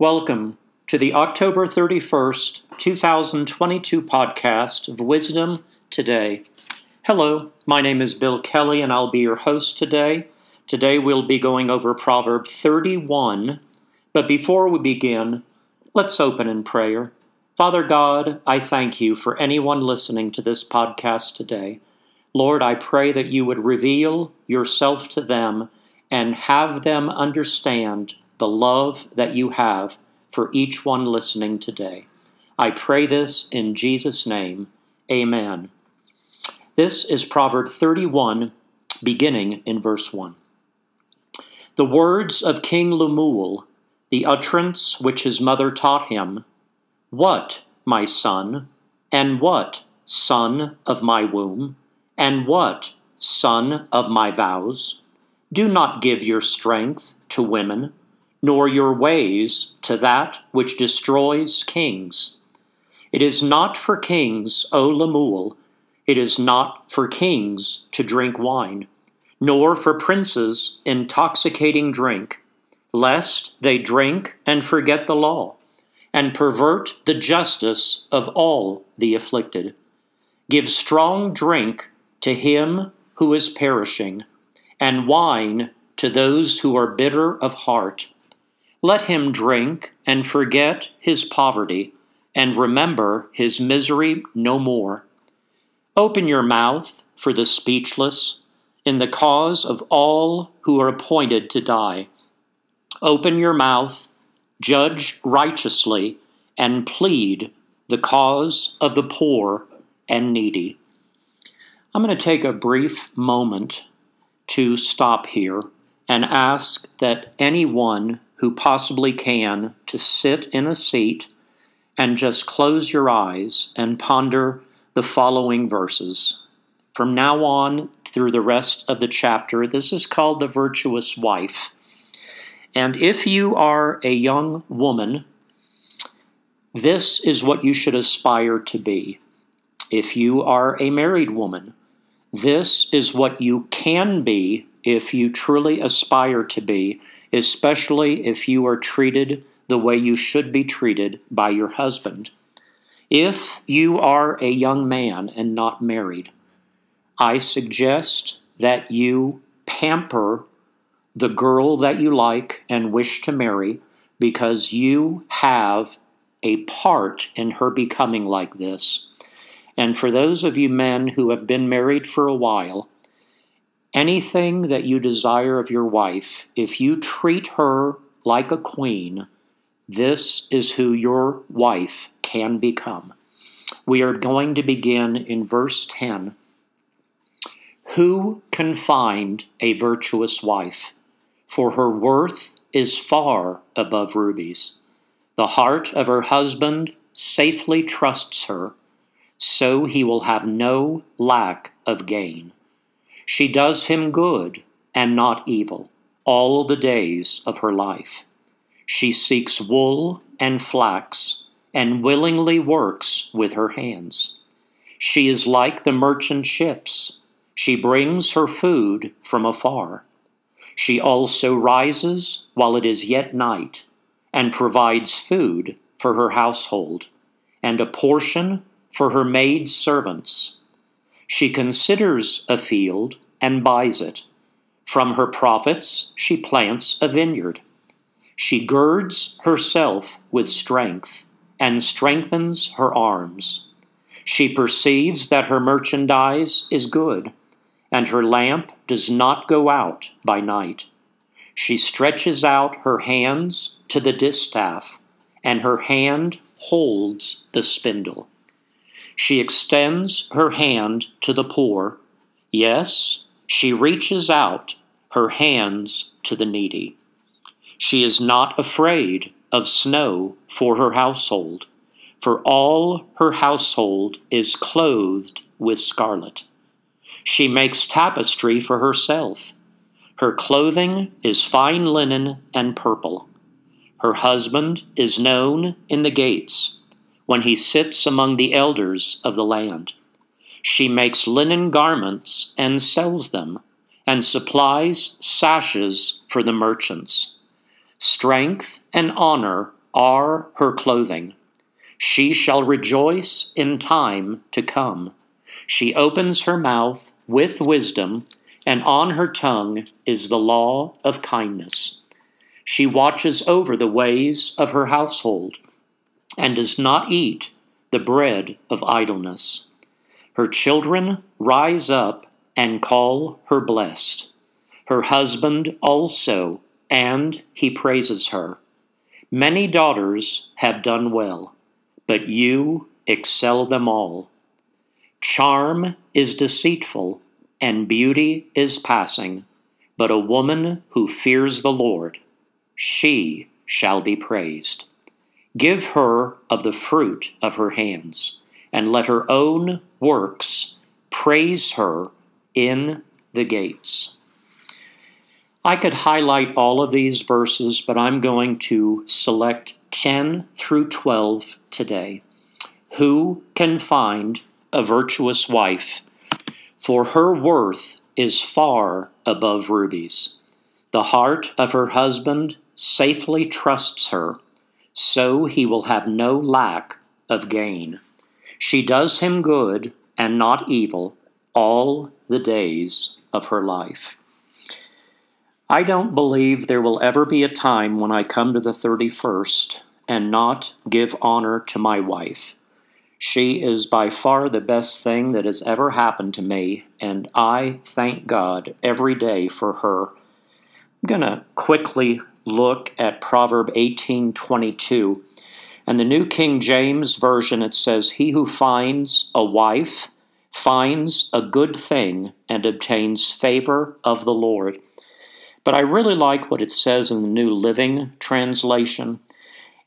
Welcome to the October 31st, 2022 podcast of Wisdom Today. Hello, my name is Bill Kelley, and I'll be your host today. Today we'll be going over Proverb 31, but before we begin, let's open in prayer. Father God, I thank you for anyone listening to this podcast today. Lord, I pray that you would reveal yourself to them and have them understand the love that you have for each one listening today. I pray this in Jesus' name. Amen. This is Proverb 31, beginning in verse 1. The words of King Lemuel, the utterance which his mother taught him, "What, my son, and what, son of my womb, and what, son of my vows? Do not give your strength to women, nor your ways to that which destroys kings. It is not for kings, O Lemuel, it is not for kings to drink wine, nor for princes intoxicating drink, lest they drink and forget the law, and pervert the justice of all the afflicted. Give strong drink to him who is perishing, and wine to those who are bitter of heart. Let him drink and forget his poverty, and remember his misery no more. Open your mouth for the speechless, in the cause of all who are appointed to die. Open your mouth, judge righteously, and plead the cause of the poor and needy." I'm going to take a brief moment to stop here and ask that anyone who possibly can to sit in a seat and just close your eyes and ponder the following verses. From now on through the rest of the chapter, this is called the virtuous wife. And if you are a young woman, this is what you should aspire to be. If you are a married woman, this is what you can be if you truly aspire to be, especially if you are treated the way you should be treated by your husband. If you are a young man and not married, I suggest that you pamper the girl that you like and wish to marry, because you have a part in her becoming like this. And for those of you men who have been married for a while, anything that you desire of your wife, if you treat her like a queen, this is who your wife can become. We are going to begin in verse 10. "Who can find a virtuous wife? For her worth is far above rubies. The heart of her husband safely trusts her, so he will have no lack of gain. She does him good and not evil all the days of her life. She seeks wool and flax and willingly works with her hands. She is like the merchant ships. She brings her food from afar. She also rises while it is yet night and provides food for her household and a portion for her maid servants. She considers a field and buys it. From her profits she plants a vineyard. She girds herself with strength and strengthens her arms. She perceives that her merchandise is good, and her lamp does not go out by night. She stretches out her hands to the distaff, and her hand holds the spindle. She extends her hand to the poor. Yes, she reaches out her hands to the needy. She is not afraid of snow for her household, for all her household is clothed with scarlet. She makes tapestry for herself. Her clothing is fine linen and purple. Her husband is known in the gates when he sits among the elders of the land. She makes linen garments and sells them, and supplies sashes for the merchants. Strength and honor are her clothing. She shall rejoice in time to come. She opens her mouth with wisdom, and on her tongue is the law of kindness. She watches over the ways of her household, and does not eat the bread of idleness. Her children rise up and call her blessed. Her husband also, and he praises her. Many daughters have done well, but you excel them all. Charm is deceitful, and beauty is passing, but a woman who fears the Lord, she shall be praised. Give her of the fruit of her hands, and let her own works praise her in the gates. I could highlight all of these verses, but I'm going to select 10 through 12 today. Who can find a virtuous wife? For her worth is far above rubies. The heart of her husband safely trusts her, so he will have no lack of gain. She does him good and not evil all the days of her life. I don't believe there will ever be a time when I come to the 31st and not give honor to my wife. She is by far the best thing that has ever happened to me, and I thank God every day for her. I'm going to quickly look at Proverb 18:22. And the New King James Version, it says, "He who finds a wife finds a good thing and obtains favor of the Lord." But I really like what it says in the New Living Translation.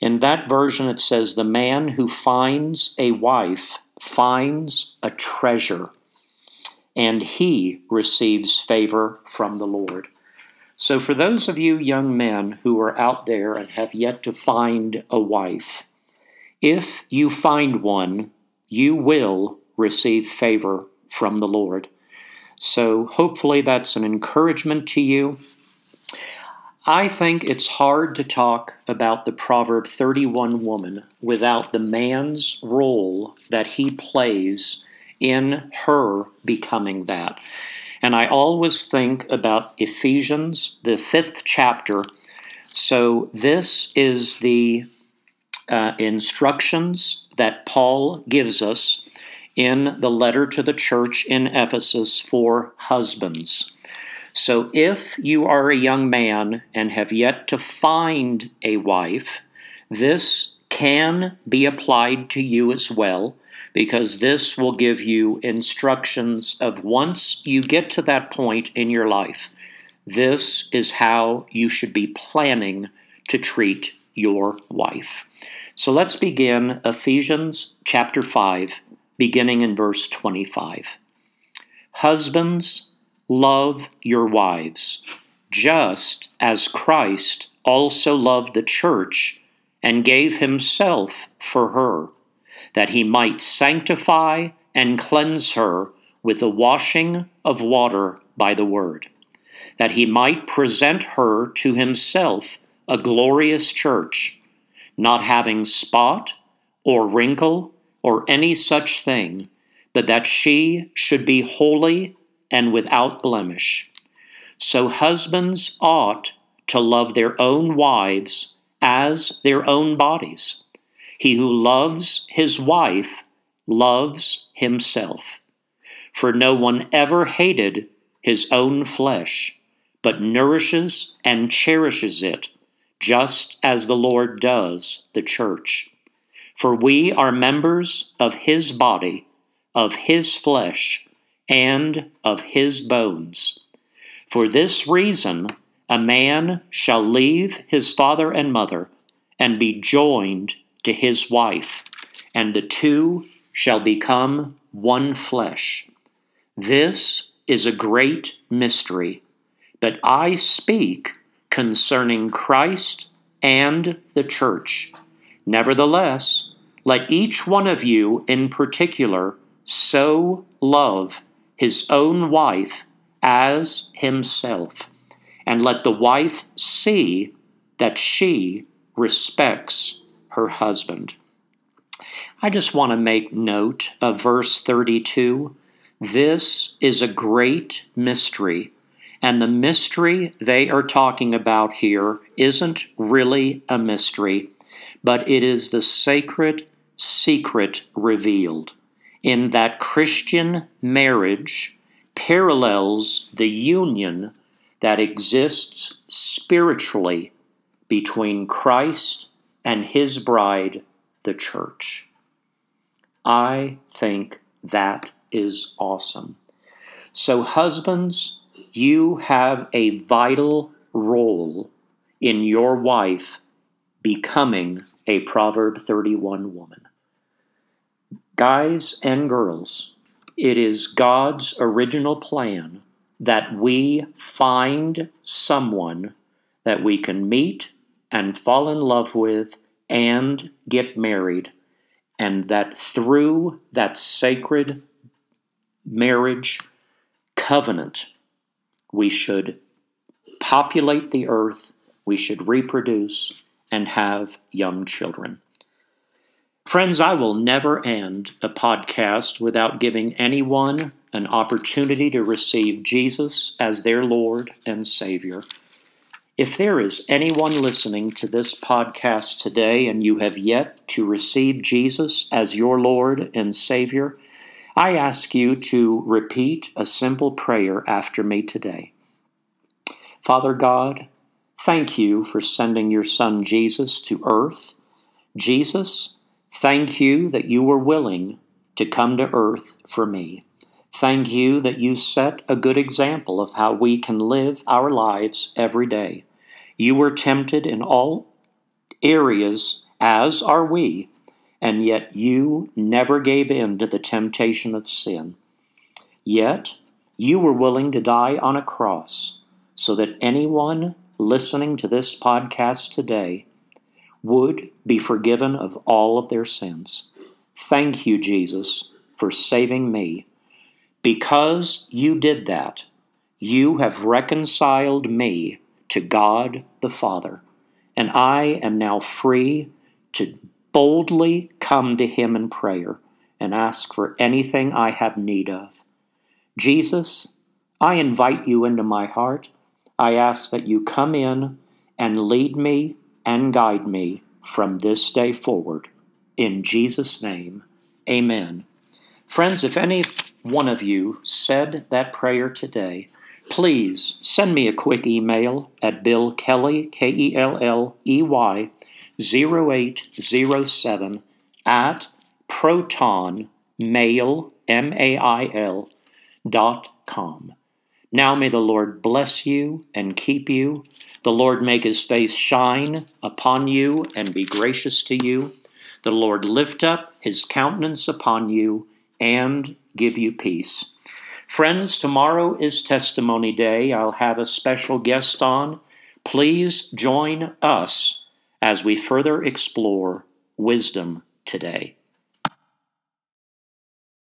In that version, it says, "The man who finds a wife finds a treasure, and he receives favor from the Lord." So for those of you young men who are out there and have yet to find a wife, if you find one, you will receive favor from the Lord. So hopefully that's an encouragement to you. I think it's hard to talk about the Proverb 31 woman without the man's role that he plays in her becoming that. And I always think about Ephesians, the 5th chapter. So this is the instructions that Paul gives us in the letter to the church in Ephesus for husbands. So if you are a young man and have yet to find a wife, this can be applied to you as well, because this will give you instructions of once you get to that point in your life, this is how you should be planning to treat your wife. So let's begin Ephesians chapter 5, beginning in verse 25. "Husbands, love your wives, just as Christ also loved the church and gave himself for her, that he might sanctify and cleanse her with the washing of water by the word, that he might present her to himself a glorious church, not having spot or wrinkle or any such thing, but that she should be holy and without blemish. So husbands ought to love their own wives as their own bodies. He who loves his wife loves himself. For no one ever hated his own flesh, but nourishes and cherishes it, just as the Lord does the church. For we are members of his body, of his flesh, and of his bones. For this reason, a man shall leave his father and mother, and be joined to his wife, and the two shall become one flesh. This is a great mystery, but I speak concerning Christ and the church. Nevertheless, let each one of you in particular so love his own wife as himself, and let the wife see that she respects her husband. I just want to make note of verse 32. This is a great mystery, and the mystery they are talking about here isn't really a mystery, but it is the sacred secret revealed, in that Christian marriage parallels the union that exists spiritually between Christ and his bride, the church. I think that is awesome. So husbands, you have a vital role in your wife becoming a Proverb 31 woman. Guys and girls, it is God's original plan that we find someone that we can meet and fall in love with and get married, and that through that sacred marriage covenant, we should populate the earth, we should reproduce, and have young children. Friends, I will never end a podcast without giving anyone an opportunity to receive Jesus as their Lord and Savior. If there is anyone listening to this podcast today and you have yet to receive Jesus as your Lord and Savior, I ask you to repeat a simple prayer after me today. Father God, thank you for sending your Son Jesus to earth. Jesus, thank you that you were willing to come to earth for me. Thank you that you set a good example of how we can live our lives every day. You were tempted in all areas, as are we, and yet you never gave in to the temptation of sin. Yet you were willing to die on a cross so that anyone listening to this podcast today would be forgiven of all of their sins. Thank you, Jesus, for saving me. Because you did that, you have reconciled me to God the Father, and I am now free to boldly come to Him in prayer and ask for anything I have need of. Jesus, I invite you into my heart. I ask that you come in and lead me and guide me from this day forward. In Jesus' name, amen. Friends, if any one of you said that prayer today, please send me a quick email at billkelley, K-E-L-L-E-Y, 0807 at protonmail, mail.com. Now may the Lord bless you and keep you. The Lord make his face shine upon you and be gracious to you. The Lord lift up his countenance upon you and give you peace. Friends, tomorrow is Testimony Day. I'll have a special guest on. Please join us as we further explore wisdom today.